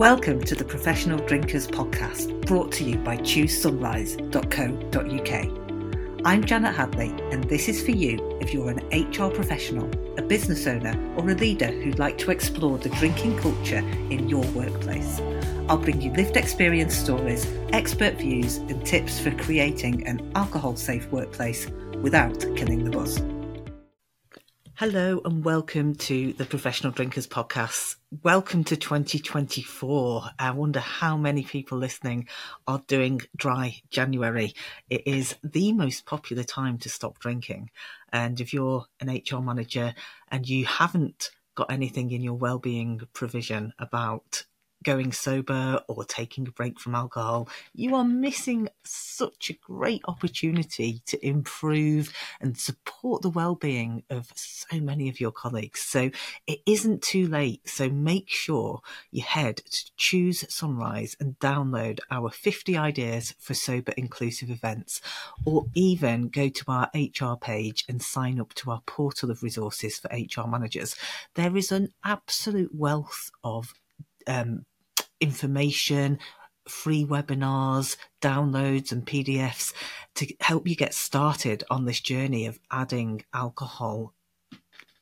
Welcome to the Professional Drinkers Podcast, brought to you by ChooseSunrise.co.uk. I'm Janet Hadley, and this is for you if you're an HR professional, a business owner, or a leader who'd like to explore the drinking culture in your workplace. I'll bring you lived experience stories, expert views, and tips for creating an alcohol-safe workplace without killing the buzz. Hello and welcome to the Professional Drinkers Podcast. Welcome to 2024. I wonder how many people listening are doing dry January. It is the most popular time to stop drinking. And if you're an HR manager and you haven't got anything in your wellbeing provision about going sober or taking a break from alcohol, you are missing such a great opportunity to improve and support the well-being of so many of your colleagues. So it isn't too late. So make sure you head to Choose Sunrise and download our 50 ideas for sober inclusive events, or even go to our HR page and sign up to our portal of resources for HR managers. There is an absolute wealth of information, free webinars, downloads and PDFs to help you get started on this journey of adding alcohol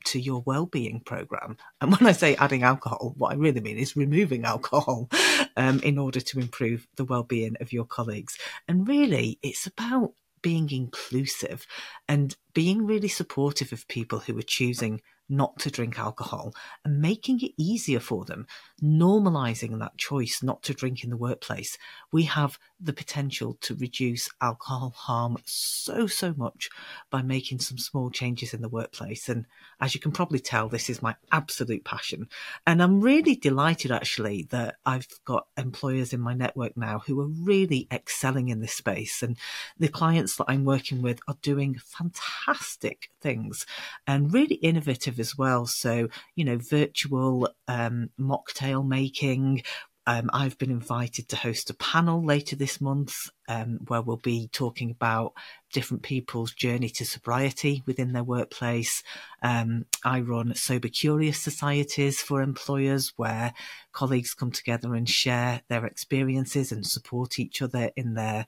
to your wellbeing program. And when I say adding alcohol, what I really mean is removing alcohol in order to improve the wellbeing of your colleagues. And really, it's about being inclusive and being really supportive of people who are choosing not to drink alcohol and making it easier for them, normalising that choice not to drink in the workplace. We have the potential to reduce alcohol harm so much by making some small changes in the workplace. And as you can probably tell, this is my absolute passion. And I'm really delighted, actually, that I've got employers in my network now who are really excelling in this space. And the clients that I'm working with are doing fantastic things and really innovative as well. So, you know, virtual mocktail making. I've been invited to host a panel later this month where we'll be talking about different people's journey to sobriety within their workplace. I run Sober Curious Societies for employers where colleagues come together and share their experiences and support each other in their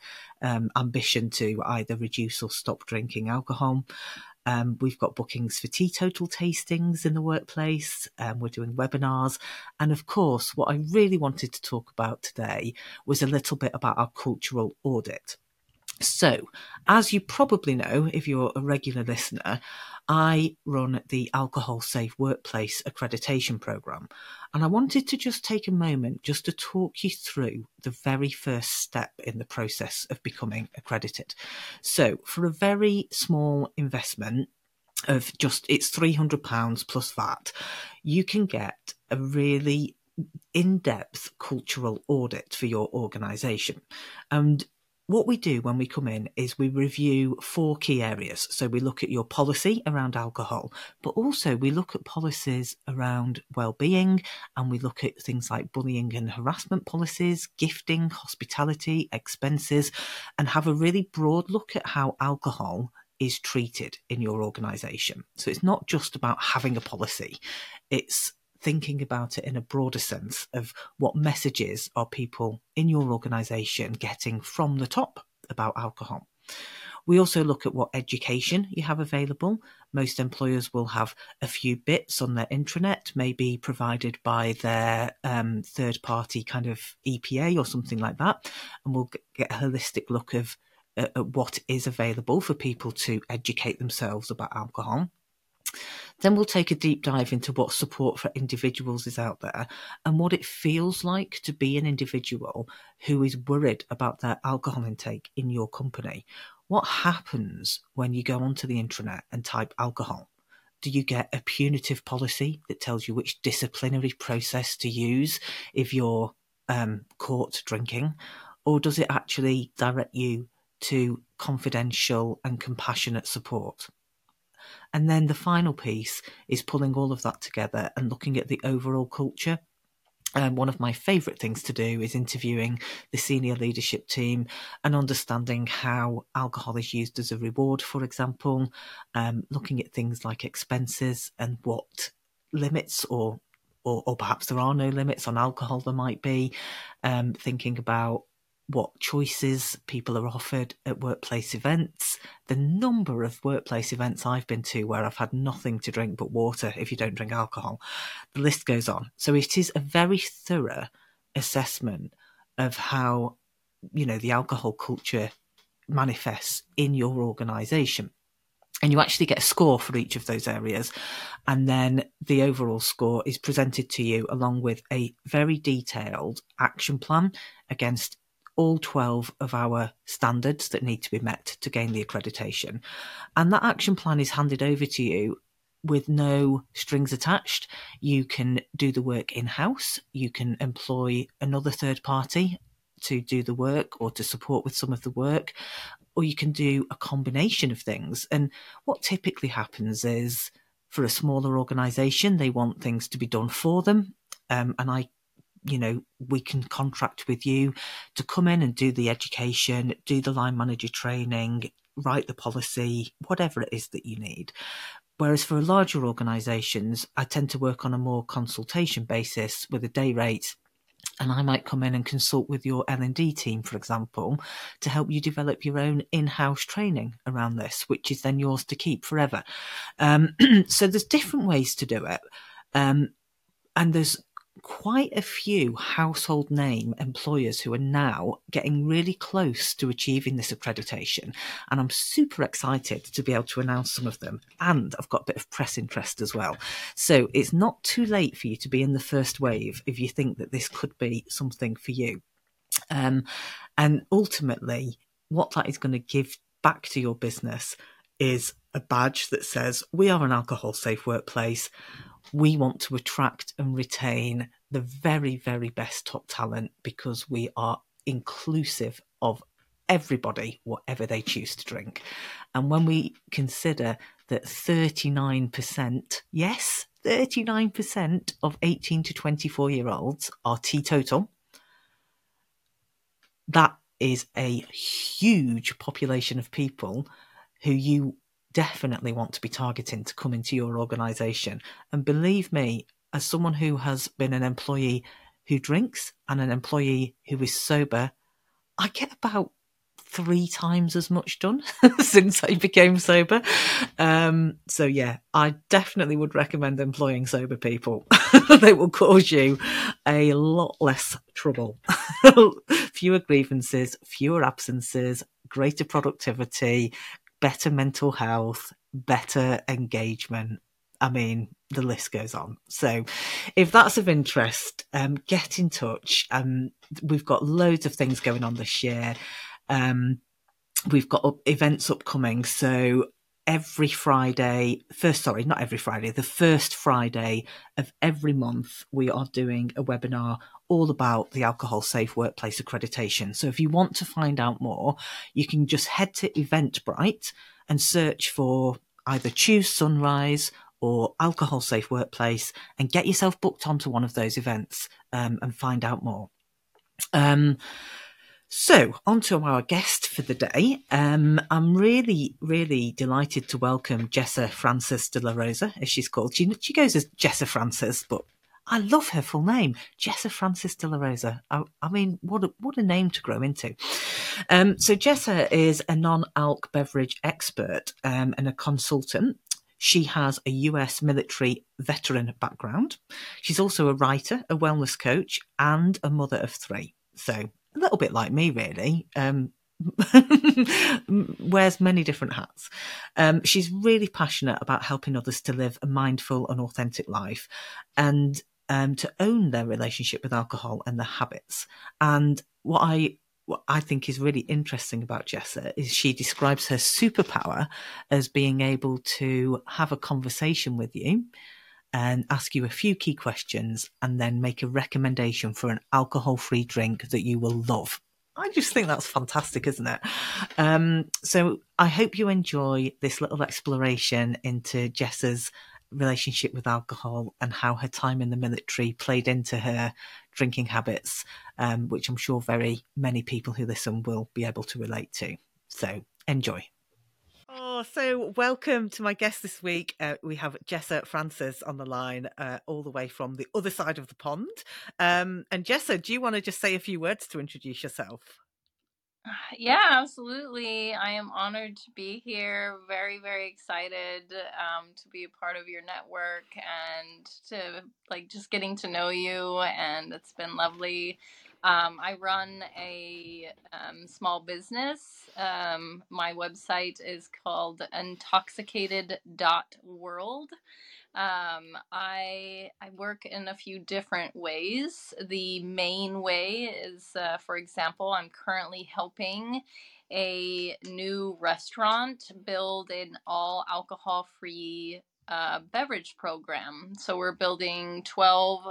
ambition to either reduce or stop drinking alcohol. We've got bookings for teetotal tastings in the workplace. We're doing webinars. And of course, what I really wanted to talk about today was a little bit about our cultural audit. So, as you probably know, if you're a regular listener, I run the Alcohol Safe Workplace accreditation programme. And I wanted to just take a moment just to talk you through the very first step in the process of becoming accredited. So, for a very small investment of just, it's £300 plus VAT, you can get a really in-depth cultural audit for your organisation. And what we do when we come in is we review four key areas. So we look at your policy around alcohol, but also we look at policies around well-being, and we look at things like bullying and harassment policies, gifting, hospitality, expenses, and have a really broad look at how alcohol is treated in your organisation. So it's not just about having a policy. It's thinking about it in a broader sense of what messages are people in your organisation getting from the top about alcohol. We also look at what education you have available. Most employers will have a few bits on their intranet, maybe provided by their third-party kind of EPA or something like that, and we'll get a holistic look of what is available for people to educate themselves about alcohol. Then we'll take a deep dive into what support for individuals is out there and what it feels like to be an individual who is worried about their alcohol intake in your company. What happens when you go onto the intranet and type alcohol? Do you get a punitive policy that tells you which disciplinary process to use if you're caught drinking? Or does it actually direct you to confidential and compassionate support? And then the final piece is pulling all of that together and looking at the overall culture. One of my favourite things to do is interviewing the senior leadership team and understanding how alcohol is used as a reward, for example, looking at things like expenses and what limits or or perhaps there are no limits on alcohol. There might be thinking about what choices people are offered at workplace events. The number of workplace events I've been to where I've had nothing to drink but water if you don't drink alcohol. The list goes on. So it is a very thorough assessment of how, you know, the alcohol culture manifests in your organisation. And you actually get a score for each of those areas. And then the overall score is presented to you along with a very detailed action plan against all 12 of our standards that need to be met to gain the accreditation. And that action plan is handed over to you with no strings attached. You can do the work in-house. You can employ another third party to do the work or to support with some of the work, or you can do a combination of things. And what typically happens is, for a smaller organisation, they want things to be done for them. We can contract with you to come in and do the education, do the line manager training, write the policy, whatever it is that you need. Whereas for larger organisations, I tend to work on a more consultation basis with a day rate, and I might come in and consult with your L&D team, for example, to help you develop your own in-house training around this, which is then yours to keep forever. So there's different ways to do it. And there's quite a few household name employers who are now getting really close to achieving this accreditation, and I'm super excited to be able to announce some of them, and I've got a bit of press interest as well. So it's not too late for you to be in the first wave if you think that this could be something for you. And ultimately what that is going to give back to your business is a badge that says, we are an alcohol safe workplace. We want to attract and retain the very, very best top talent because we are inclusive of everybody, whatever they choose to drink. And when we consider that 39%, yes, 39% of 18 to 24-year-olds are teetotal, that is a huge population of people who you definitely want to be targeting to come into your organisation. And believe me, as someone who has been an employee who drinks and an employee who is sober, I get about 3 times as much done since I became sober. So yeah, I definitely would recommend employing sober people. They will cause you a lot less trouble. Fewer grievances, fewer absences, greater productivity, better mental health, better engagement. I mean, the list goes on. So if that's of interest, get in touch. We've got loads of things going on this year. We've got events upcoming. So the first Friday of every month, we are doing a webinar all about the Alcohol Safe Workplace accreditation. So if you want to find out more, you can just head to Eventbrite and search for either Choose Sunrise or Alcohol Safe Workplace and get yourself booked onto one of those events and find out more. So on to our guest for the day. I'm really, really delighted to welcome Jessa Frances de la Rosa, as she's called. She goes as Jessa Frances, but I love her full name, Jessa Frances de la Rosa. I mean, what a name to grow into. So Jessa is a non-alc beverage expert and a consultant. She has a US military veteran background. She's also a writer, a wellness coach, and a mother of 3. So a little bit like me, really, wears many different hats. She's really passionate about helping others to live a mindful and authentic life and to own their relationship with alcohol and their habits. And what I think is really interesting about Jessa is she describes her superpower as being able to have a conversation with you and ask you a few key questions and then make a recommendation for an alcohol-free drink that you will love. I just think that's fantastic, isn't it? So I hope you enjoy this little exploration into Jessa's relationship with alcohol and how her time in the military played into her drinking habits, which I'm sure very many people who listen will be able to relate to. So enjoy. Oh, So welcome to my guest this week. We have Jessa Frances on the line all the way from the other side of the pond. And Jessa, do you want to just say a few words to introduce yourself? Yeah, absolutely. I am honored to be here. Very, very excited to be a part of your network and to just getting to know you. And it's been lovely. I run a small business. My website is called intoxicated.world. I work in a few different ways. The main way is, for example, I'm currently helping a new restaurant build an all alcohol-free beverage program. So we're building 12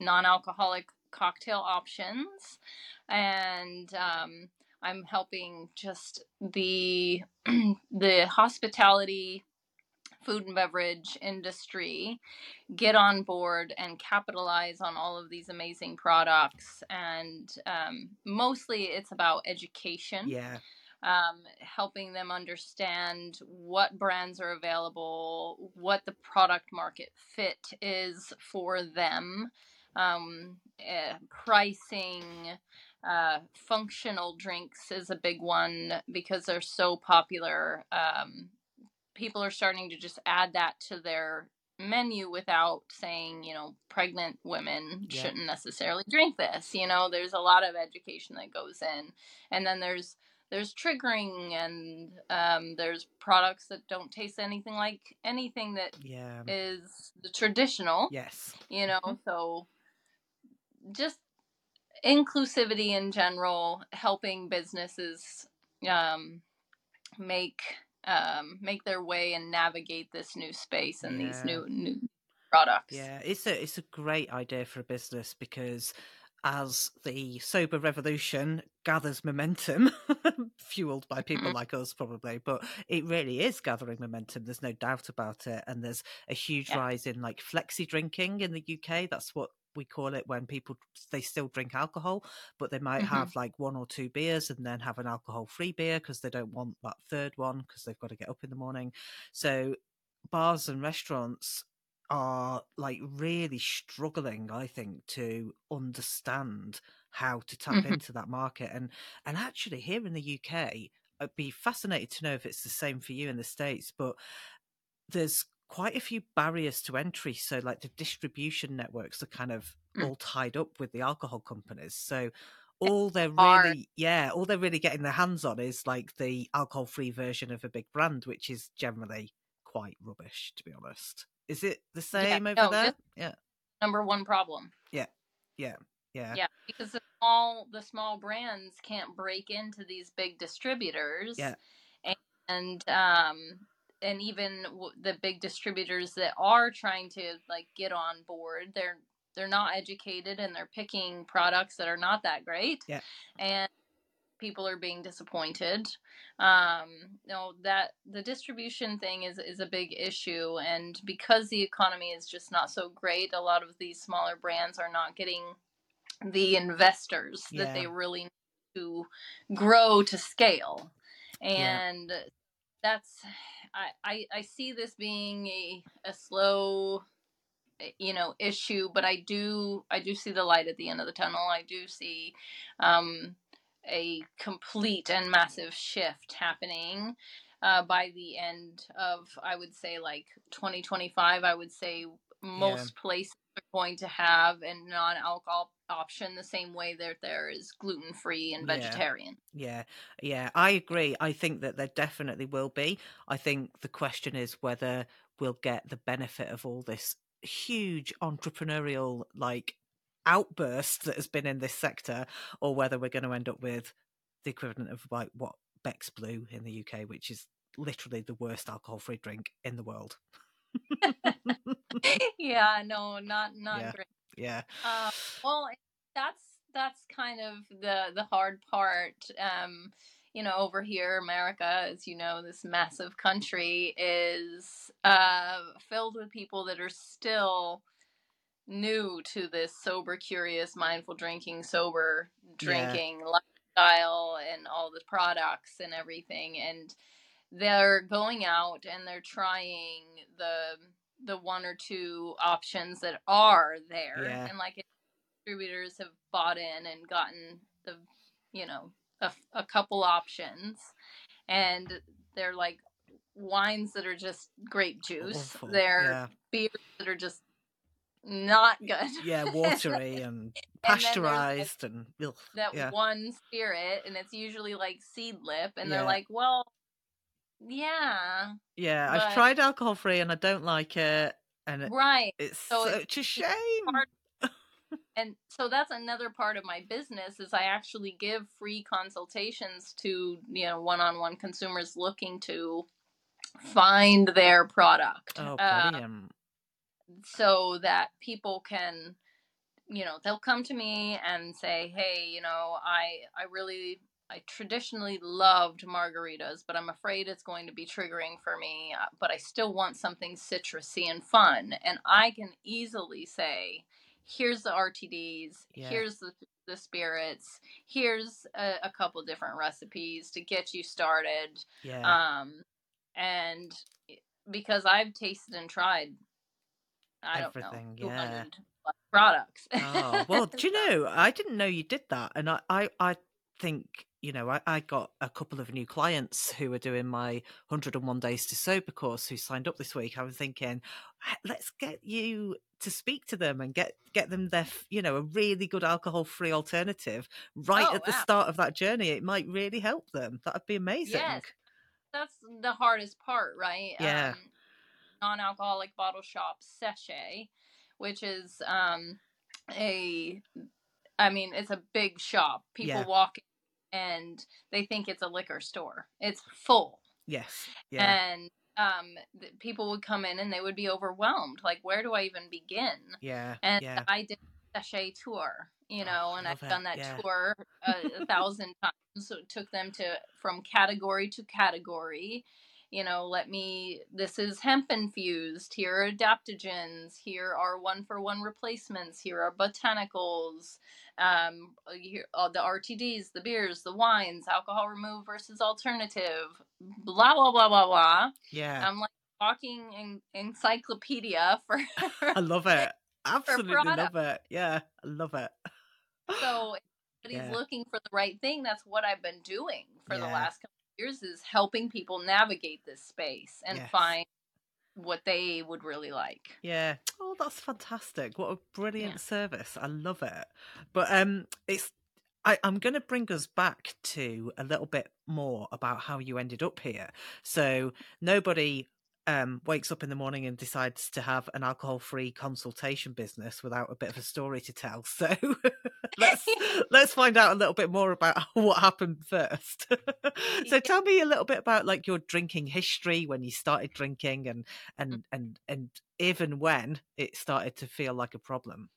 non-alcoholic cocktail options, and I'm helping just the hospitality, food and beverage industry get on board and capitalize on all of these amazing products. And mostly it's about education. Yeah. Helping them understand what brands are available, what the product market fit is for them, pricing, functional drinks is a big one because they're so popular. People are starting to just add that to their menu without saying, pregnant women shouldn't necessarily drink this. There's a lot of education that goes in, and then there's triggering, and there's products that don't taste anything like anything that is the traditional. Yes. So just inclusivity in general, helping businesses make their way and navigate this new space and these new products. Yeah, it's a great idea for a business, because as the sober revolution gathers momentum, fueled by people like us probably, but it really is gathering momentum. There's no doubt about it. And there's a huge rise in flexi drinking in the UK. That's what we call it, when they still drink alcohol, but they might have one or two beers and then have an alcohol-free beer because they don't want that third one because they've got to get up in the morning. So bars and restaurants are really struggling, I think, to understand how to tap into that market. And actually here in the UK, I'd be fascinated to know if it's the same for you in the States, but there's quite a few barriers to entry. So the distribution networks are kind of all tied up with the alcohol companies. So all they're really getting their hands on is the alcohol-free version of a big brand, which is generally quite rubbish, to be honest. Is it the same over there? Yeah. Number one problem. Yeah. Because the small brands can't break into these big distributors. Yeah. And even the big distributors that are trying to get on board, they're not educated and they're picking products that are not that great. Yeah. And people are being disappointed. That the distribution thing is a big issue. And because the economy is just not so great, a lot of these smaller brands are not getting the investors that they really need to grow to scale. And that's, I see this being a slow, issue, but I do see the light at the end of the tunnel. I do see a complete and massive shift happening by the end of, I would say 2025. I would say most places are going to have a non-alcohol option the same way that there is gluten-free and vegetarian. Yeah, I agree. I think that there definitely will be. I think the question is whether we'll get the benefit of all this huge entrepreneurial outburst that has been in this sector, or whether we're going to end up with the equivalent of what Beck's Blue in the UK, which is literally the worst alcohol-free drink in the world. Not great. Yeah. Well, that's kind of the hard part. Over here, America, as you know, this massive country is filled with people that are still new to this sober, curious, mindful drinking, lifestyle, and all the products and everything. And they're going out and they're trying the one or two options that are there. Yeah. And like distributors have bought in and gotten the, you know, a couple options, and they're like wines that are just grape juice. Awful. They're beers that are just not good. Yeah, watery and pasteurized and ugh, that one spirit, and it's usually like seed lip, and they're like, well, but... I've tried alcohol free and I don't like it, and it's so such a shame. And so that's another part of my business is I actually give free consultations to, you know, one-on-one consumers looking to find their product. Oh, brilliant. So that people can, you know, they'll come to me and say, hey, you know, I traditionally loved margaritas, but I'm afraid it's going to be triggering for me, but I still want something citrusy and fun. And I can easily say, here's the RTDs, here's the spirits, here's a couple different recipes to get you started. Yeah. And because I've tasted and tried, I don't know, 200 products. Oh, well, do you know, I didn't know you did that. And I think, you know, I got a couple of new clients who are doing my 101 Days to Sober course who signed up this week. I was thinking, let's get you to speak to them and get them their, you know, a really good alcohol-free alternative at the start of that journey. It might really help them. That would be amazing. Yes. That's the hardest part, right? Yeah. Non-alcoholic bottle shop sachet, which is it's a big shop. People walk in and they think it's a liquor store. It's full. Yes. Yeah. And people would come in and they would be overwhelmed. Like, where do I even begin? Yeah. And I did a sachet tour, you know, and I've done that tour 1,000 times. So it took them from category to category. You know, this is hemp infused. Here are adaptogens. Here are 1-for-1 replacements. Here are botanicals, the RTDs, the beers, the wines, alcohol removed versus alternative, blah, blah, blah, blah, blah. Yeah. I'm like walking encyclopedia for... I love it. Absolutely love it. Yeah, I love it. So if somebody's looking for the right thing, that's what I've been doing for the last couple years is helping people navigate this space and find what they would really like. Yeah. Oh, that's fantastic. What a brilliant service. I love it. But I'm going to bring us back to a little bit more about how you ended up here. So nobody wakes up in the morning and decides to have an alcohol-free consultation business without a bit of a story to tell. So let's find out a little bit more about what happened first. So tell me a little bit about like your drinking history, when you started drinking and even when it started to feel like a problem.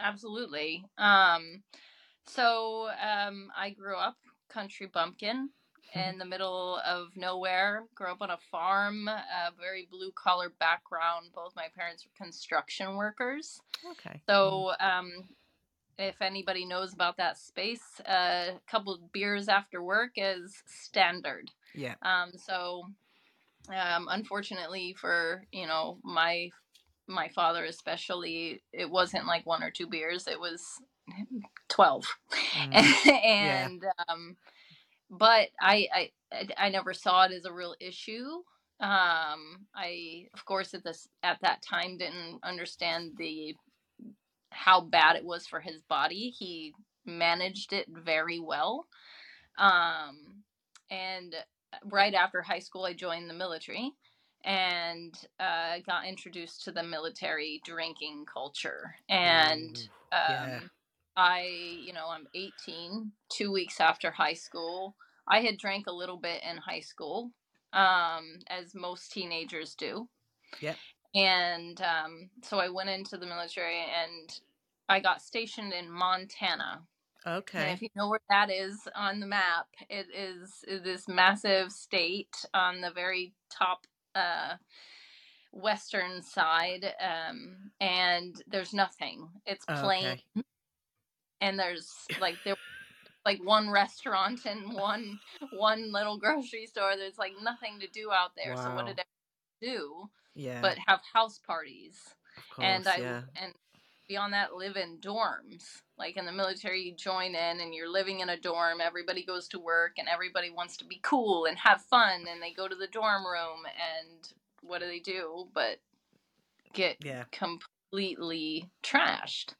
Absolutely. So I grew up country bumpkin. In the middle of nowhere, grew up on a farm, a very blue-collar background. Both my parents were construction workers. Okay. So if anybody knows about that space, a couple of beers after work is standard. Yeah. So unfortunately for, you know, my father especially, it wasn't like one or two beers. It was 12. And... Yeah. But I never saw it as a real issue. I, of course, at that time didn't understand how bad it was for his body. He managed it very well. And right after high school, I joined the military and got introduced to the military drinking culture. And I'm 18, 2 weeks after high school. I had drank a little bit in high school, as most teenagers do. Yeah. And so I went into the military and I got stationed in Montana. Okay. And if you know where that is on the map, it is this massive state on the very top western side. And there's nothing. It's plain. Okay. And there's like there like one restaurant and one little grocery store. There's like nothing to do out there. Wow. So what did I do? Yeah. But have house parties. Of course, and beyond that, live in dorms. Like in the military, you join in and you're living in a dorm. Everybody goes to work and everybody wants to be cool and have fun, and they go to the dorm room, and what do they do but get completely trashed?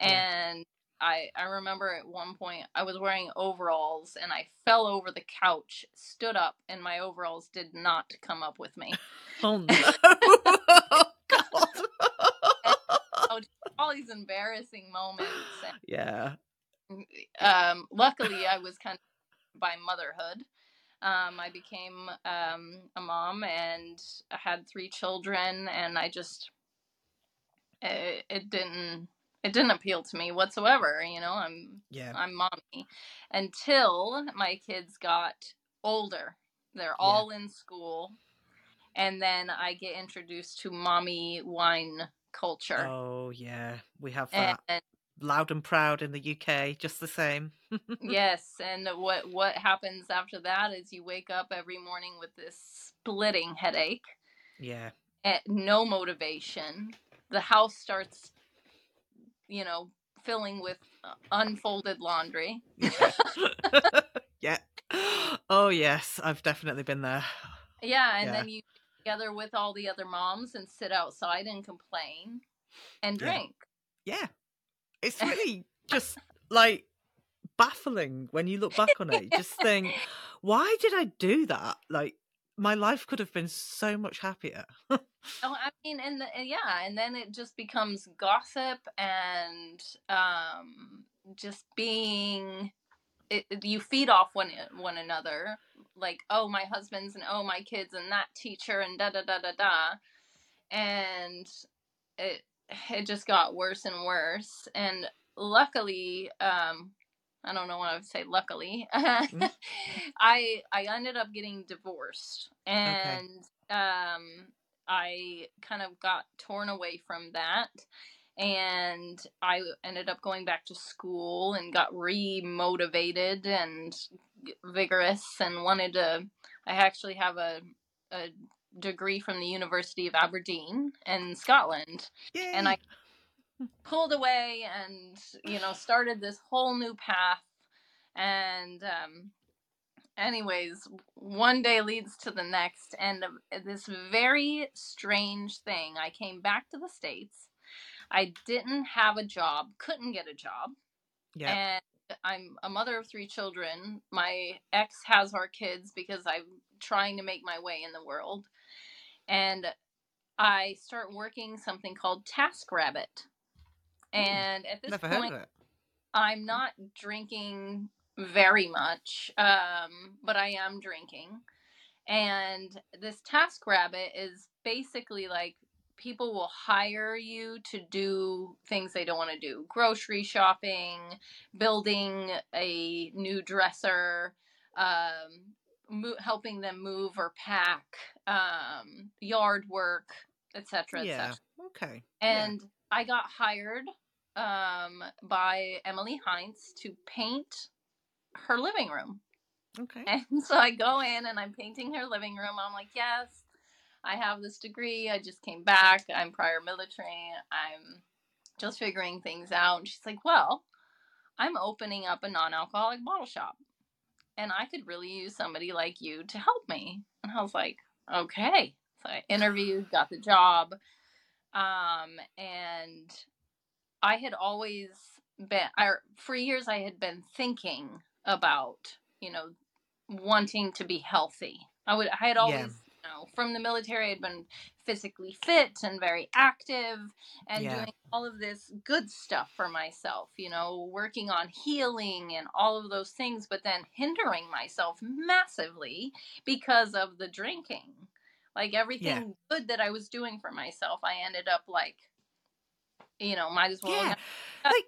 Yeah. And I remember at one point I was wearing overalls and I fell over the couch, stood up, and my overalls did not come up with me. Oh, no. Oh, God. All these embarrassing moments. And, yeah. Luckily, I was kind of by motherhood. I became a mom, and I had 3 children, and I just, it didn't appeal to me whatsoever. You know, I'm mommy until my kids got older. They're all in school. And then I get introduced to mommy wine culture. Oh yeah. We have that. And loud and proud in the UK, just the same. Yes, and what happens after that is you wake up every morning with this splitting headache. Yeah. No motivation. The house starts, you know, filling with unfolded laundry. Yeah. Yeah. Oh yes, I've definitely been there. Yeah, and then you get together with all the other moms and sit outside and complain and drink. Yeah. It's really just like baffling when you look back on it. You just think, why did I do that? Like, my life could have been so much happier. Oh, I mean, and then it just becomes gossip and just being. You feed off one another, like, oh, my husband's, and oh, my kids, and that teacher, and da da da da da, and it just got worse and worse. And luckily, I don't know what I would say. Luckily, I ended up getting divorced, and I kind of got torn away from that. And I ended up going back to school and got re-motivated and vigorous and wanted to. I actually have a degree from the University of Aberdeen in Scotland. Yay. And I pulled away and, you know, started this whole new path. And anyways, one day leads to the next. And this very strange thing, I came back to the States. I didn't have a job, couldn't get a job. Yeah. And I'm a mother of 3 children. My ex has our kids because I'm trying to make my way in the world. And I start working something called TaskRabbit. And at this point, I'm not drinking very much, but I am drinking. And this TaskRabbit is basically like, people will hire you to do things they don't want to do. Grocery shopping, building a new dresser, helping them move or pack, yard work, etc. Yeah. Okay. And I got hired by Emily Heinz to paint her living room. Okay. And so I go in and I'm painting her living room. I'm like, yes. I have this degree. I just came back. I'm prior military. I'm just figuring things out. And she's like, well, I'm opening up a non-alcoholic bottle shop, and I could really use somebody like you to help me. And I was like, okay. So I interviewed, got the job. And I had always been, for years I had been thinking about, you know, wanting to be healthy. I had always... Yeah. From the military, I'd been physically fit and very active and doing all of this good stuff for myself, you know, working on healing and all of those things, but then hindering myself massively because of the drinking. Like everything good that I was doing for myself, I ended up like, you know, might as well. Yeah. Like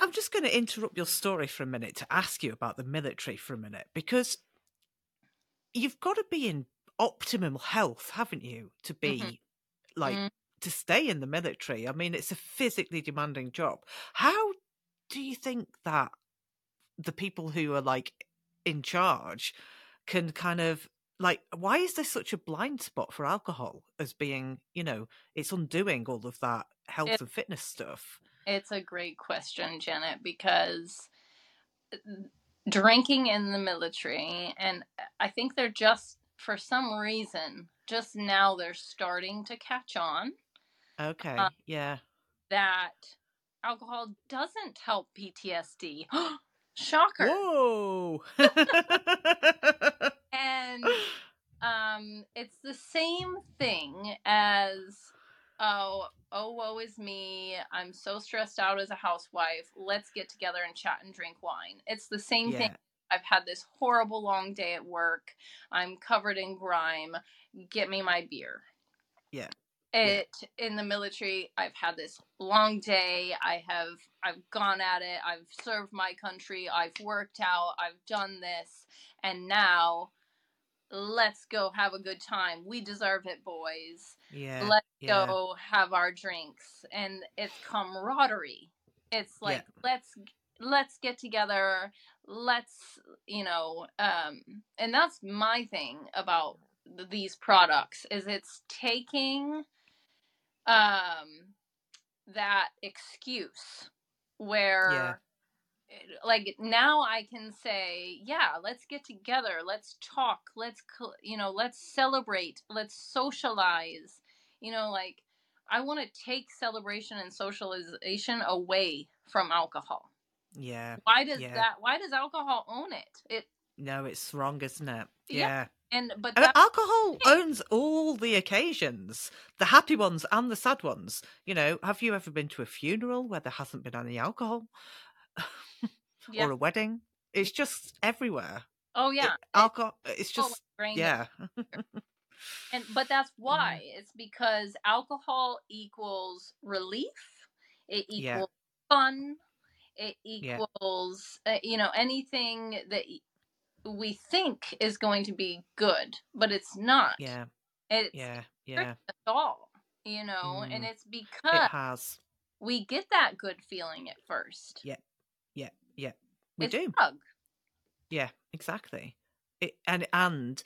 I'm just going to interrupt your story for a minute to ask you about the military for a minute, because you've got to be in optimum health, haven't you, to be to stay in the military? I mean, it's a physically demanding job. How do you think that the people who are like in charge can kind of like, why is there such a blind spot for alcohol as being, you know, it's undoing all of that health and fitness stuff? It's a great question, Janet, because drinking in the military, and I think they're just, for some reason, just now they're starting to catch on. Okay, yeah. That alcohol doesn't help PTSD. Shocker. Whoa. And it's the same thing as, oh, woe is me. I'm so stressed out as a housewife. Let's get together and chat and drink wine. It's the same thing. I've had this horrible long day at work. I'm covered in grime. Get me my beer. Yeah. In the military, I've had this long day. I've gone at it. I've served my country. I've worked out. I've done this. And now let's go have a good time. We deserve it, boys. Yeah. Let's go have our drinks. And it's camaraderie. It's like, let's get together. Let's, you know, and that's my thing about these products is it's taking that excuse where like now I can say, yeah, let's get together. Let's talk. Let's, you know, let's celebrate. Let's socialize, you know, like I want to take celebration and socialization away from alcohol. Yeah. Why does alcohol own it? No, it's wrong, isn't it? Yeah. But alcohol owns all the occasions, the happy ones and the sad ones. You know, have you ever been to a funeral where there hasn't been any alcohol? Or a wedding? It's just everywhere. Oh, yeah. Alcohol, it's just, But that's why. It's because alcohol equals relief. It equals fun. It equals, you know, anything that we think is going to be good, but it's not. Yeah. It's at all, you know, and it's because we get that good feeling at first. Yeah. We do. It's a drug. Yeah, exactly. And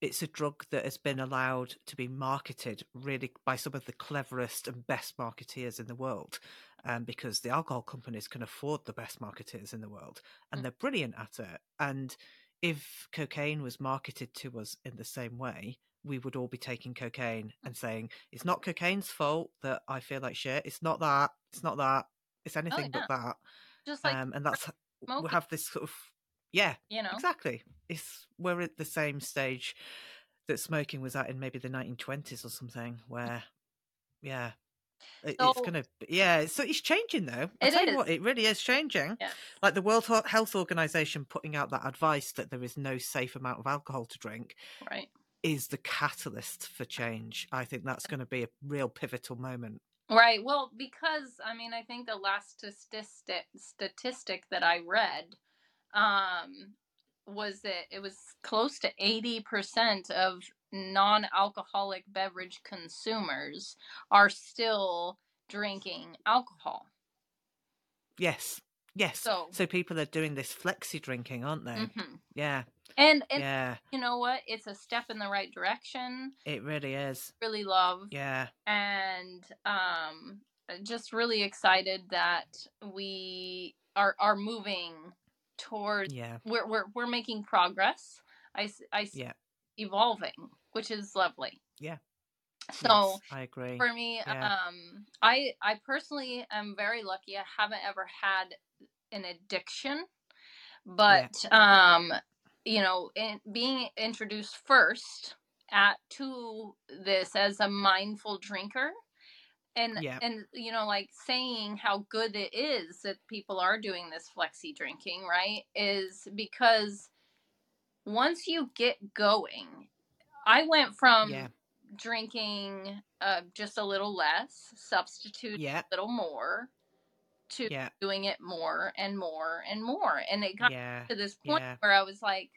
it's a drug that has been allowed to be marketed really by some of the cleverest and best marketeers in the world. Because the alcohol companies can afford the best marketers in the world and they're brilliant at it. And if cocaine was marketed to us in the same way, we would all be taking cocaine and saying, it's not cocaine's fault that I feel like shit. It's not that. It's not that. It's anything but that. Just like and that's smoking. We have this sort of, you know, exactly. We're at the same stage that smoking was at in maybe the 1920s or something where, it's gonna, so it's changing though. It really is changing. Yeah. Like the World Health Organization putting out that advice that there is no safe amount of alcohol to drink, right, is the catalyst for change. I think that's going to be a real pivotal moment. Right. Well, because I mean, I think the last statistic that I read was that it was close to 80% of non-alcoholic beverage consumers are still drinking alcohol. Yes. So people are doing this flexi drinking, aren't they? Mm-hmm. Yeah. And you know what? It's a step in the right direction. It really is. Really love. Yeah. And just really excited that we are moving towards. Yeah. We're making progress. I evolving, which is lovely. Yeah. So yes, I agree. For me, I personally am very lucky. I haven't ever had an addiction, but you know, being introduced first to this as a mindful drinker, and you know, like saying how good it is that people are doing this flexi drinking, right? Is because once you get going, I went from drinking just a little less, substitute a little more, to doing it more and more and more. And it got to this point where I was like,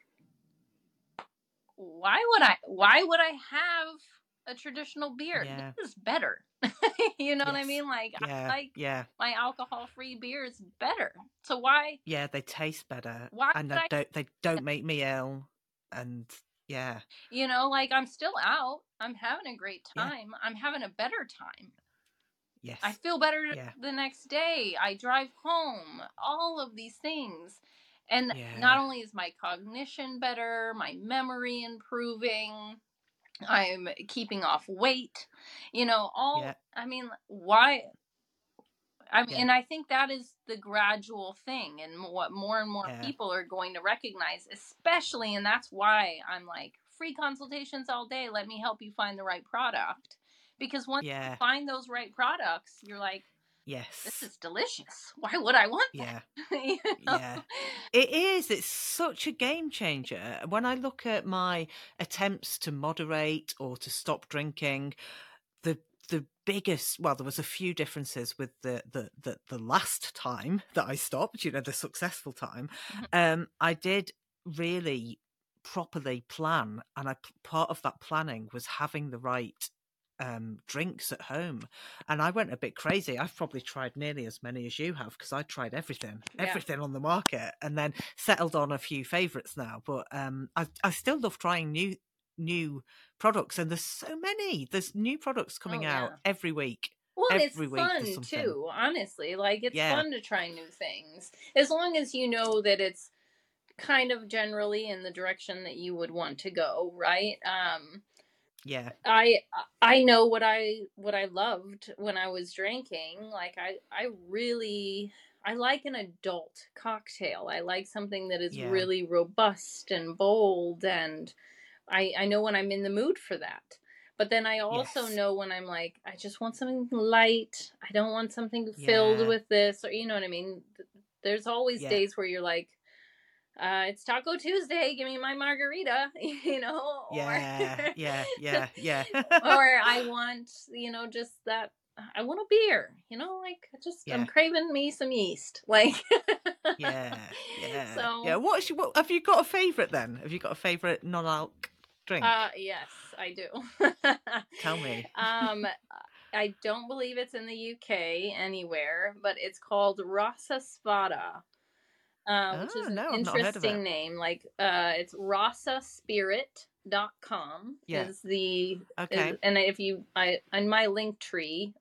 why would I have a traditional beer. Yeah. This is better. You know yes. what I mean? Like, yeah. I like yeah. my alcohol-free beer is better. So why? Yeah, they taste better. Why? And they don't make me ill. And yeah. You know, like, I'm still out. I'm having a great time. Yeah. I'm having a better time. Yes. I feel better yeah. the next day. I drive home. All of these things. And yeah. not only is my cognition better, my memory improving, I'm keeping off weight, you know, all, yeah. I mean, why? I mean, yeah. and I think that is the gradual thing, and what more and more yeah. people are going to recognize, especially, and that's why I'm like, free consultations all day. Let me help you find the right product. Because once yeah. you find those right products, you're like, yes, this is delicious. Why would I want that? Yeah. You know? Yeah, it is. It's such a game changer. When I look at my attempts to moderate or to stop drinking, the biggest, well, there was a few differences with the last time that I stopped, you know, the successful time. Mm-hmm. I did really properly plan, and part of that planning was having the right drinks at home. And I went a bit crazy. I've probably tried nearly as many as you have, because I tried everything yeah. on the market, and then settled on a few favorites now. But I still love trying new products, and there's so many. There's new products coming out every week. Well, it's fun too, honestly. Like, it's yeah. fun to try new things, as long as you know that it's kind of generally in the direction that you would want to go, right? Yeah. I know what I loved when I was drinking. Like, I really like an adult cocktail. I like something that is yeah. really robust and bold, and I know when I'm in the mood for that. But then I also yes. know when I'm like, I just want something light. I don't want something filled yeah. with this, or you know what I mean? There's always yeah. days where you're like, it's Taco Tuesday, give me my margarita, you know? Or, yeah. Or I want, you know, just that, I want a beer, you know, like, just, yeah. I'm craving me some yeast, like. yeah. So. Yeah, what have you got a favourite then? Have you got a favourite non-alc drink? Yes, I do. Tell me. I don't believe it's in the UK anywhere, but it's called Rasa Spada. Which is an interesting name. Like, it's rassaspirit.com yeah. is the okay. And if you in my link tree,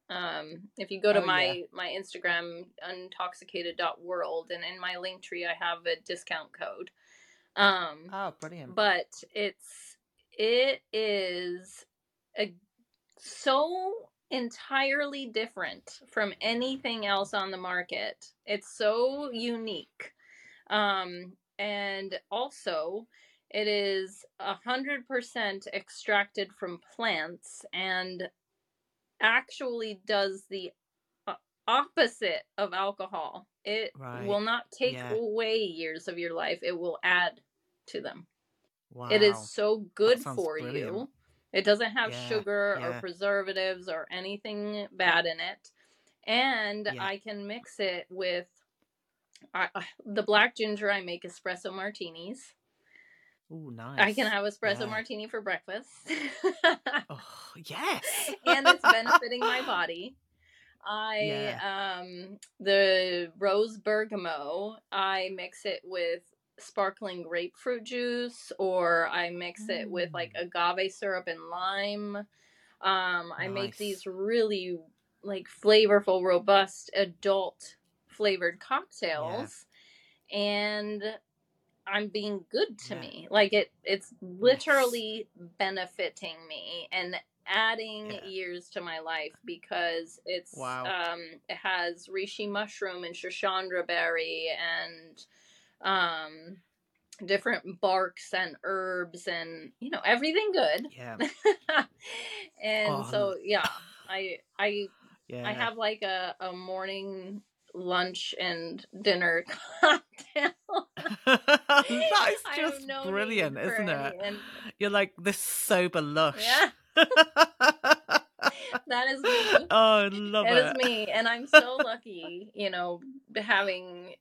if you go to my Instagram, intoxicated.world, and in my link tree I have a discount code. Brilliant. But it is so entirely different from anything else on the market. It's so unique. And also, it is 100% extracted from plants, and actually does the opposite of alcohol. It right. will not take yeah. away years of your life. It will add to them. Wow. It is so good for brilliant. You. It doesn't have sugar or preservatives or anything bad in it. And I can mix it with the black ginger. I make espresso martinis. Ooh, nice. I can have espresso martini for breakfast. Oh, yes. And it's benefiting my body. The rose bergamot, I mix it with sparkling grapefruit juice, or I mix it with like agave syrup and lime. I make these really like flavorful, robust adult flavored cocktails, and I'm being good to me. Like, it's literally benefiting me and adding years to my life, because it's it has reishi mushroom and shoshandra berry and different barks and herbs, and you know, everything good. Yeah. And so I have like a morning, lunch, and dinner cocktail. That is just brilliant, isn't it? You're like this sober lush. Yeah. That is me. Oh, love it. That is me. And I'm so lucky, you know, having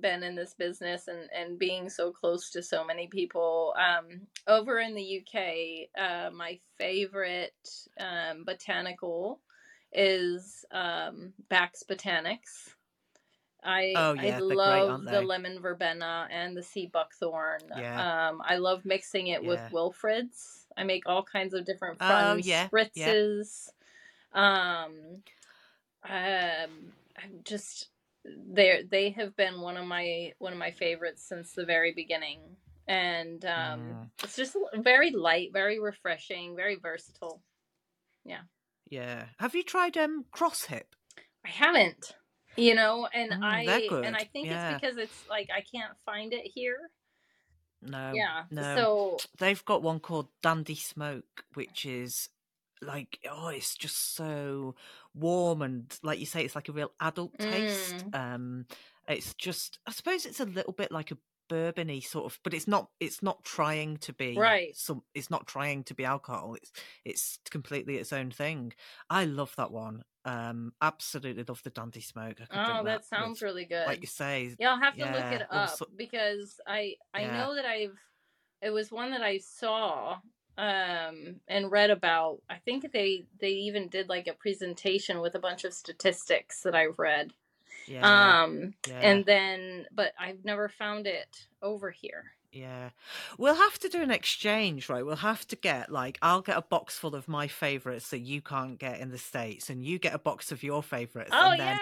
been in this business and being so close to so many people. Over in the UK, my favorite botanical is Bax Botanics. I love the lemon verbena and the sea buckthorn. Yeah. I love mixing it with Wilfrid's. I make all kinds of different fun spritzes. Yeah. I'm just they have been one of my favorites since the very beginning, and it's just very light, very refreshing, very versatile. Yeah. Yeah. Have you tried Crosship? I haven't. You know, and I think it's because it's like I can't find it here. No. Yeah. No. So they've got one called Dandy Smoke, which is like it's just so warm, and like you say, it's like a real adult taste. It's just, I suppose it's a little bit like a bourbon-y sort of, but it's not trying to be right. So it's not trying to be alcohol. It's completely its own thing. I love that one. Absolutely love the Dandy Smoke. Oh, that sounds really good. Like you say, yeah, I'll have to look it up because I know that it was one that I saw and read about. I think they even did like a presentation with a bunch of statistics that I've read. Yeah. And then, but I've never found it over here. Yeah. We'll have to do an exchange, right? We'll have to get, like, I'll get a box full of my favourites that you can't get in the States, and you get a box of your favourites. Oh, and then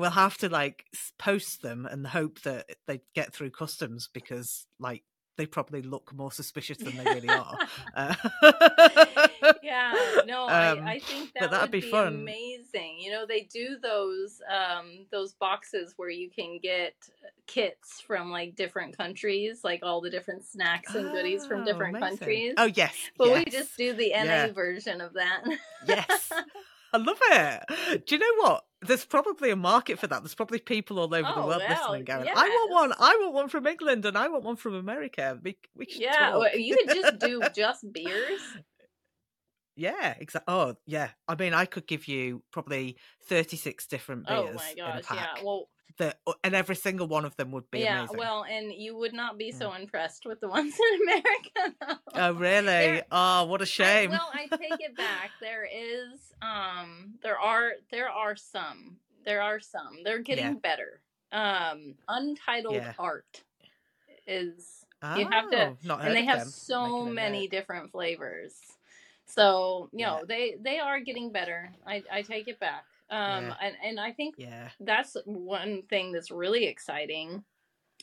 we'll have to, like, post them and hope that they get through customs, because, like, they probably look more suspicious than they really are. I think that'd be fun. Amazing. You know, they do those boxes where you can get kits from like different countries, like all the different snacks and goodies from different countries. Oh yes, but we just do the NA version of that. Yes. I love it. Do you know what? There's probably a market for that. There's probably people all over the world listening, Garen. Yes. I want one. I want one from England, and I want one from America. We should talk. Well, you could just do just beers. Yeah, exactly. Oh, yeah. I mean, I could give you probably 36 different beers. Oh my gosh! In a pack. Yeah. Well, and every single one of them would be amazing. Well, and you would not be so impressed with the ones in America, though. Oh, really? What a shame. I take it back. There is, there are some. They're getting better. Untitled Art is, you have to, and they have them. So many different flavors. So, you know, they are getting better. I take it back. And I think that's one thing that's really exciting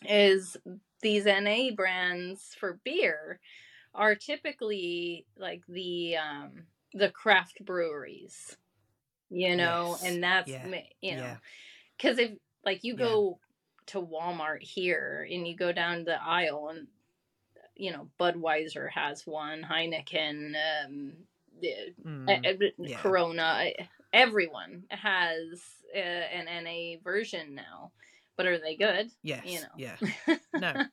is these NA brands for beer are typically like the craft breweries, you know, and that's, you know, because if like you go to Walmart here and you go down the aisle and, you know, Budweiser has one, Heineken, Corona, everyone has an NA version now, but are they good? Yes. You know. Yeah. No.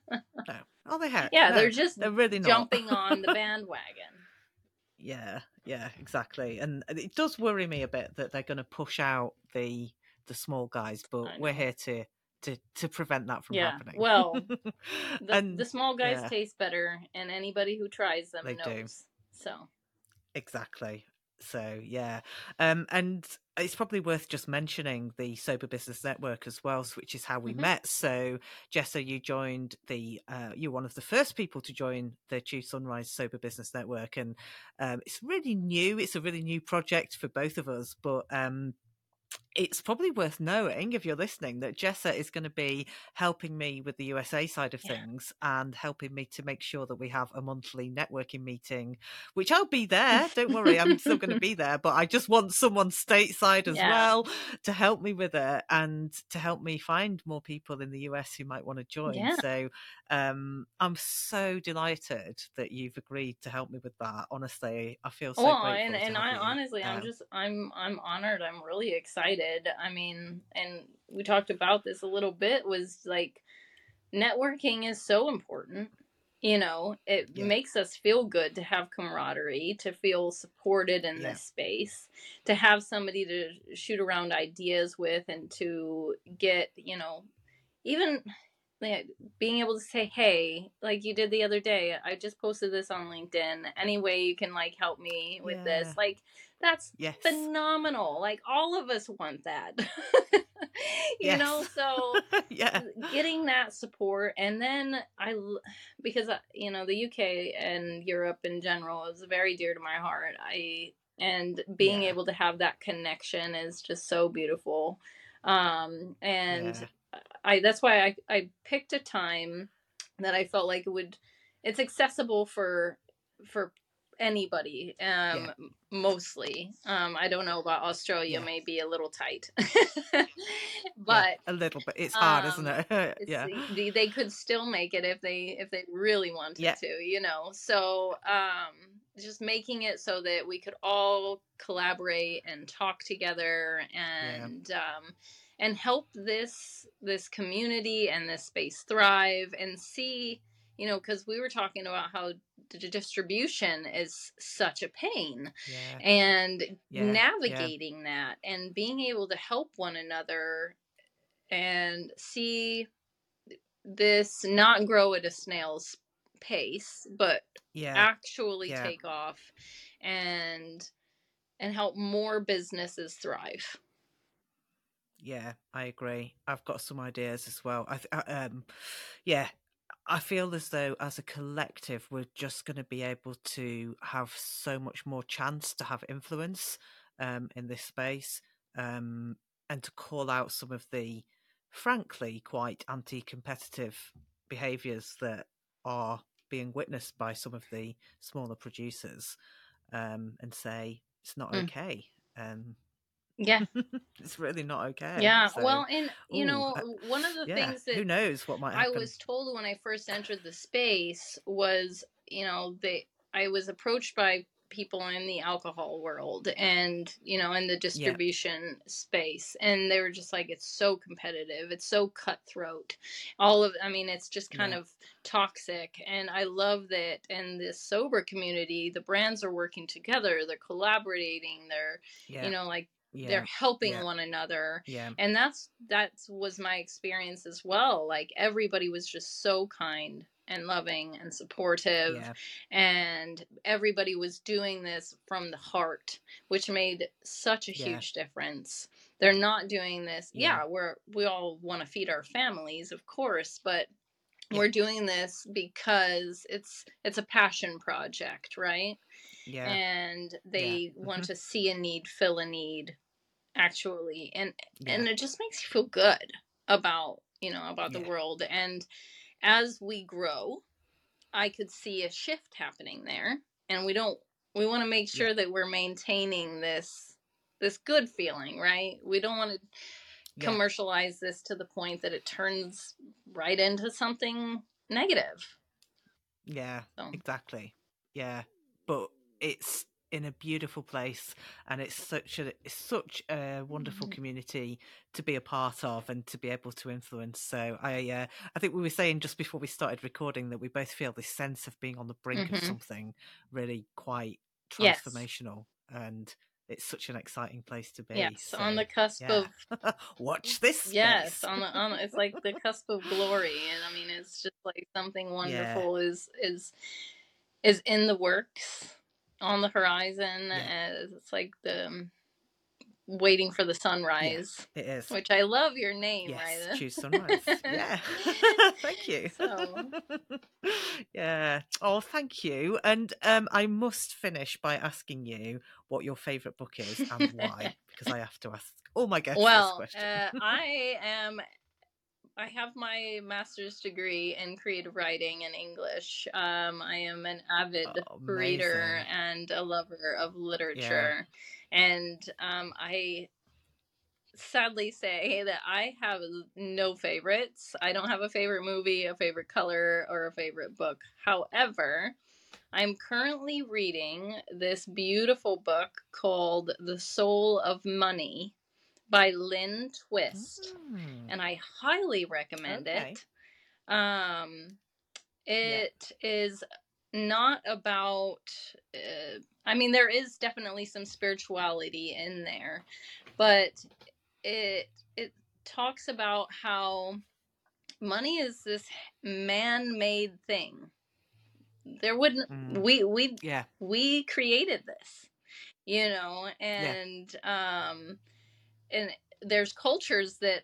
Oh, they have. Yeah, no, they're really jumping on the bandwagon. Yeah, exactly. And it does worry me a bit that they're going to push out the small guys, but we're here to prevent that from happening. Well, the small guys taste better, and anybody who tries them knows. Do. So. Exactly. So, yeah. And it's probably worth just mentioning the Sober Business Network as well, which is how we met. So, Jessa, you joined you're one of the first people to join the Choose Sunrise Sober Business Network. And it's really new. It's a really new project for both of us. But it's probably worth knowing, if you're listening, that Jessa is going to be helping me with the USA side of things and helping me to make sure that we have a monthly networking meeting, which I'll be there. Don't worry, I'm still going to be there, but I just want someone stateside as well to help me with it and to help me find more people in the US who might want to join. Yeah. So I'm so delighted that you've agreed to help me with that. Honestly, I feel so grateful. And I honestly, I'm honored. I'm really excited. I mean, and we talked about this a little bit, was like networking is so important. You know, it makes us feel good to have camaraderie, to feel supported in this space, to have somebody to shoot around ideas with, and to get, you know, even being able to say, hey, like you did the other day, I just posted this on LinkedIn. Any way you can like help me with this? Like, that's phenomenal. Like, all of us want that. You know, so getting that support. And then because, you know, the UK and Europe in general is very dear to my heart. And being able to have that connection is just so beautiful. That's why I picked a time that I felt like it's accessible for anybody, mostly. I don't know about Australia, may be a little tight, but a little bit. It's hard, isn't it? They could still make it if they really wanted to, you know? So, just making it so that we could all collaborate and talk together and help this community and this space thrive and see, you know, because we were talking about how the distribution is such a pain and navigating that and being able to help one another and see this not grow at a snail's pace, but actually take off and help more businesses thrive. Yeah, I agree. I've got some ideas as well. I feel as though as a collective, we're just going to be able to have so much more chance to have influence in this space and to call out some of the, frankly, quite anti-competitive behaviours that are being witnessed by some of the smaller producers and say, it's not okay. Yeah. It's really not okay. Yeah. So, well, and, you know, one of the things that... Who knows what might happen. I was told when I first entered the space was, you know, I was approached by people in the alcohol world and, you know, in the distribution space. And they were just like, it's so competitive. It's so cutthroat. It's just kind of toxic. And I love that in this sober community, the brands are working together. They're collaborating. They're, you know, like... Yeah, they're helping one another. Yeah. And that was my experience as well. Like everybody was just so kind and loving and supportive and everybody was doing this from the heart, which made such a huge difference. They're not doing this. Yeah. We all want to feed our families, of course, but we're doing this because it's a passion project, right? Yeah. And they want to see a need, fill a need, actually. And it just makes you feel good about the world. And as we grow, I could see a shift happening there. And we want to make sure that we're maintaining this good feeling, right? We don't want to commercialize this to the point that it turns right into something negative. Yeah, exactly. Yeah. But it's in a beautiful place, and it's such a wonderful community to be a part of and to be able to influence. So I think we were saying just before we started recording that we both feel this sense of being on the brink of something really quite transformational, and it's such an exciting place to be. Yes, so, on the cusp of watch this. Yes, on it's like the cusp of glory, and I mean it's just like something wonderful is in the works. On the horizon, it's like the waiting for the sunrise. It is, which I love your name. Yes, Raisa. Choose Sunrise. Thank you. So. Oh, thank you. And I must finish by asking you what your favourite book is and why, because I have to ask all my guests this question. I have my master's degree in creative writing in English. I am an avid reader and a lover of literature. Yeah. And I sadly say that I have no favorites. I don't have a favorite movie, a favorite color, or a favorite book. However, I'm currently reading this beautiful book called The Soul of Money by Lynn Twist, and I highly recommend it. It is not about, I mean, there is definitely some spirituality in there, but it talks about how money is this man-made thing. There wouldn't, we created this, you know, and there's cultures that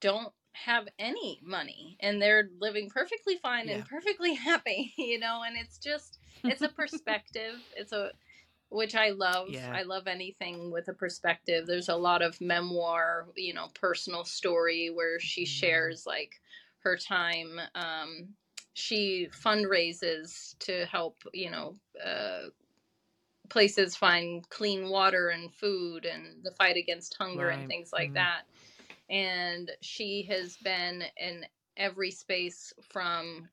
don't have any money and they're living perfectly fine and perfectly happy, you know, and it's just, it's a perspective. Which I love. Yeah. I love anything with a perspective. There's a lot of memoir, you know, personal story where she shares like her time. She fundraises to help, you know, places find clean water and food and the fight against hunger and things like that. And she has been in every space from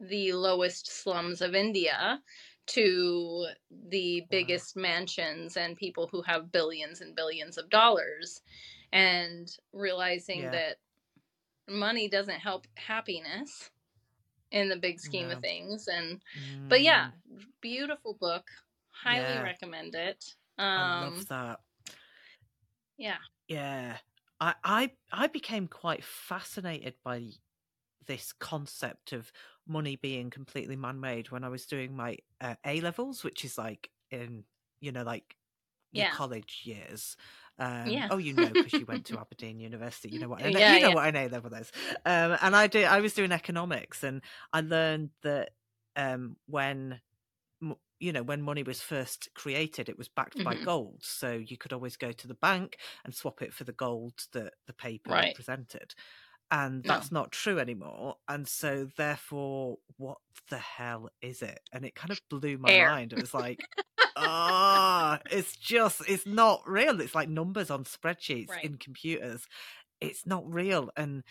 the lowest slums of India to the biggest mansions and people who have billions and billions of dollars, and realizing that money doesn't help happiness in the big scheme of things. And but yeah, beautiful book, highly recommend it. I love that. I became quite fascinated by this concept of money being completely man-made when I was doing my A-levels, which is like in, you know, like your college years. Oh, you know, because you went to Aberdeen University, you know what an, you know what an A-level is. And I was doing economics, and I learned that when, you know, when money was first created, it was backed by gold. So you could always go to the bank and swap it for the gold that the paper represented. And that's not true anymore. And so therefore, what the hell is it? And it kind of blew my mind. It was like, it's just, it's not real. It's like numbers on spreadsheets in computers. It's not real. And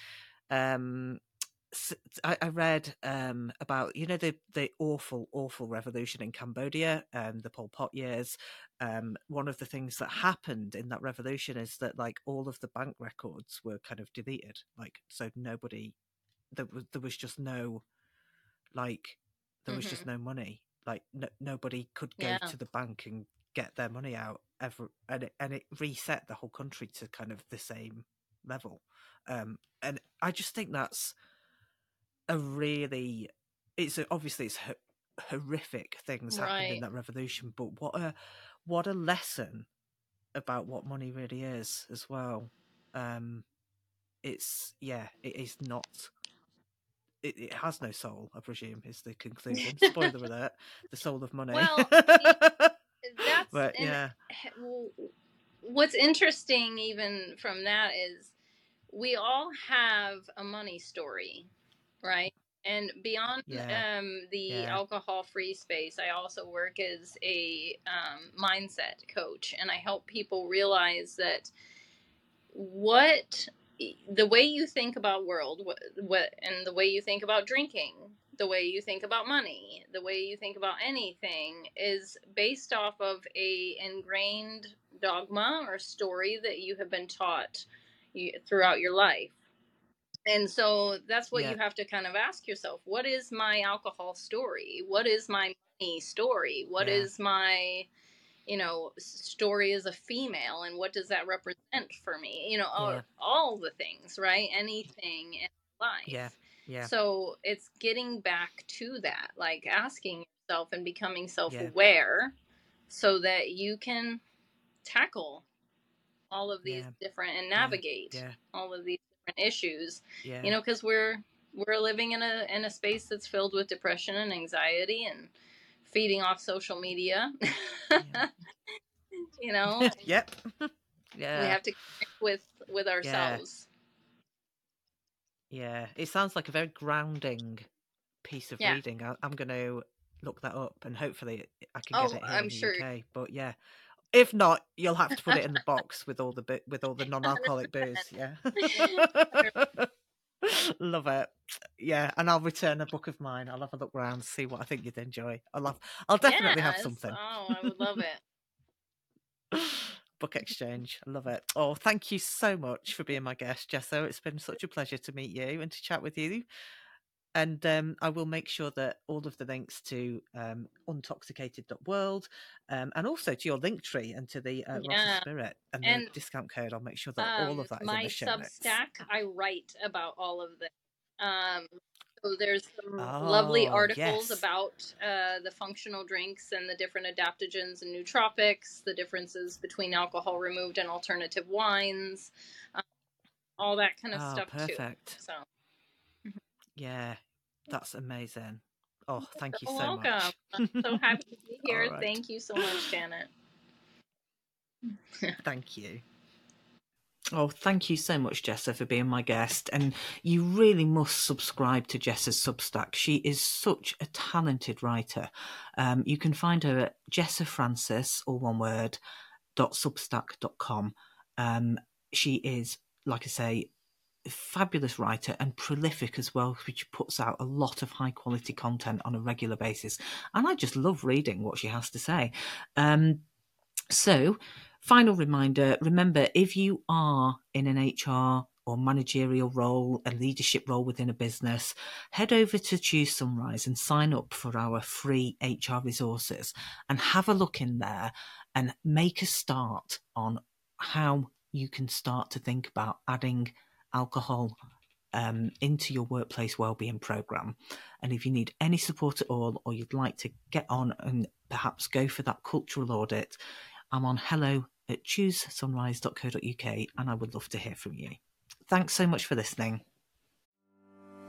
so I read about, you know, the awful, awful revolution in Cambodia, the Pol Pot years. One of the things that happened in that revolution is that, like, all of the bank records were kind of deleted. Like, so nobody, there was just no, like, there was just no money. Like, nobody could go to the bank and get their money out ever, and it reset the whole country to kind of the same level. And I just think that's a really, it's obviously horrific things happened in that revolution, but what a lesson about what money really is as well. It has no soul, I presume, is the conclusion. Spoiler alert, The Soul of Money. Well, what's interesting even from that is we all have a money story, right? And beyond alcohol-free space, I also work as a mindset coach, and I help people realize that the way you think about world, and the way you think about drinking, the way you think about money, the way you think about anything is based off of a ingrained dogma or story that you have been taught throughout your life. And so that's what you have to kind of ask yourself. What is my alcohol story? What is my money story? What is my, you know, story as a female? And what does that represent for me? You know, all the things, right? Anything in life. Yeah. Yeah. So it's getting back to that, like asking yourself and becoming self-aware so that you can tackle all of these different and navigate all of these issues, you know, because we're living in a space that's filled with depression and anxiety and feeding off social media. You know. Yep. Yeah. We have to connect with ourselves. Yeah. It sounds like a very grounding piece of reading. I'm going to look that up, and hopefully I can get it here in the UK. But yeah. If not, you'll have to put it in the box with all the non-alcoholic booze. Yeah, love it. Yeah, and I'll return a book of mine. I'll have a look round, see what I think you'd enjoy. I'll definitely have something. Oh, I would love it. Book exchange. I love it. Oh, thank you so much for being my guest, Jessa. It's been such a pleasure to meet you and to chat with you. And I will make sure that all of the links to intoxicated.world and also to your Linktree and to the Rasa Spirit and the discount code, I'll make sure that all of that is in the show notes. My Substack, I write about all of this. So there's some lovely articles about the functional drinks and the different adaptogens and nootropics, the differences between alcohol removed and alternative wines, all that kind of stuff too. So. Yeah, that's amazing. Oh, thank you so much. I'm so happy to be here. Right. Thank you so much, Janet. Thank you. Oh, thank you so much, Jessa, for being my guest. And you really must subscribe to Jessa's Substack. She is such a talented writer. You can find her at jessafrances.substack.com. She is, like I say, fabulous writer and prolific as well, which puts out a lot of high quality content on a regular basis, and I just love reading what she has to say. So final reminder, remember, if you are in an HR or managerial role, a leadership role within a business, head over to Choose Sunrise and sign up for our free HR resources and have a look in there and make a start on how you can start to think about adding alcohol into your workplace wellbeing program. And if you need any support at all, or you'd like to get on and perhaps go for that cultural audit, I'm on hello@ChooseSunrise.co.uk, and I would love to hear from you. Thanks so much for listening.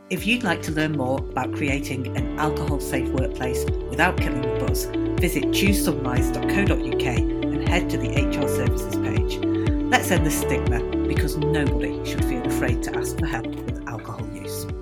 If you'd like to learn more about creating an alcohol safe workplace without killing the buzz, visit ChooseSunrise.co.uk and head to the HR services page. Let's end the stigma, because nobody should feel afraid to ask for help with alcohol use.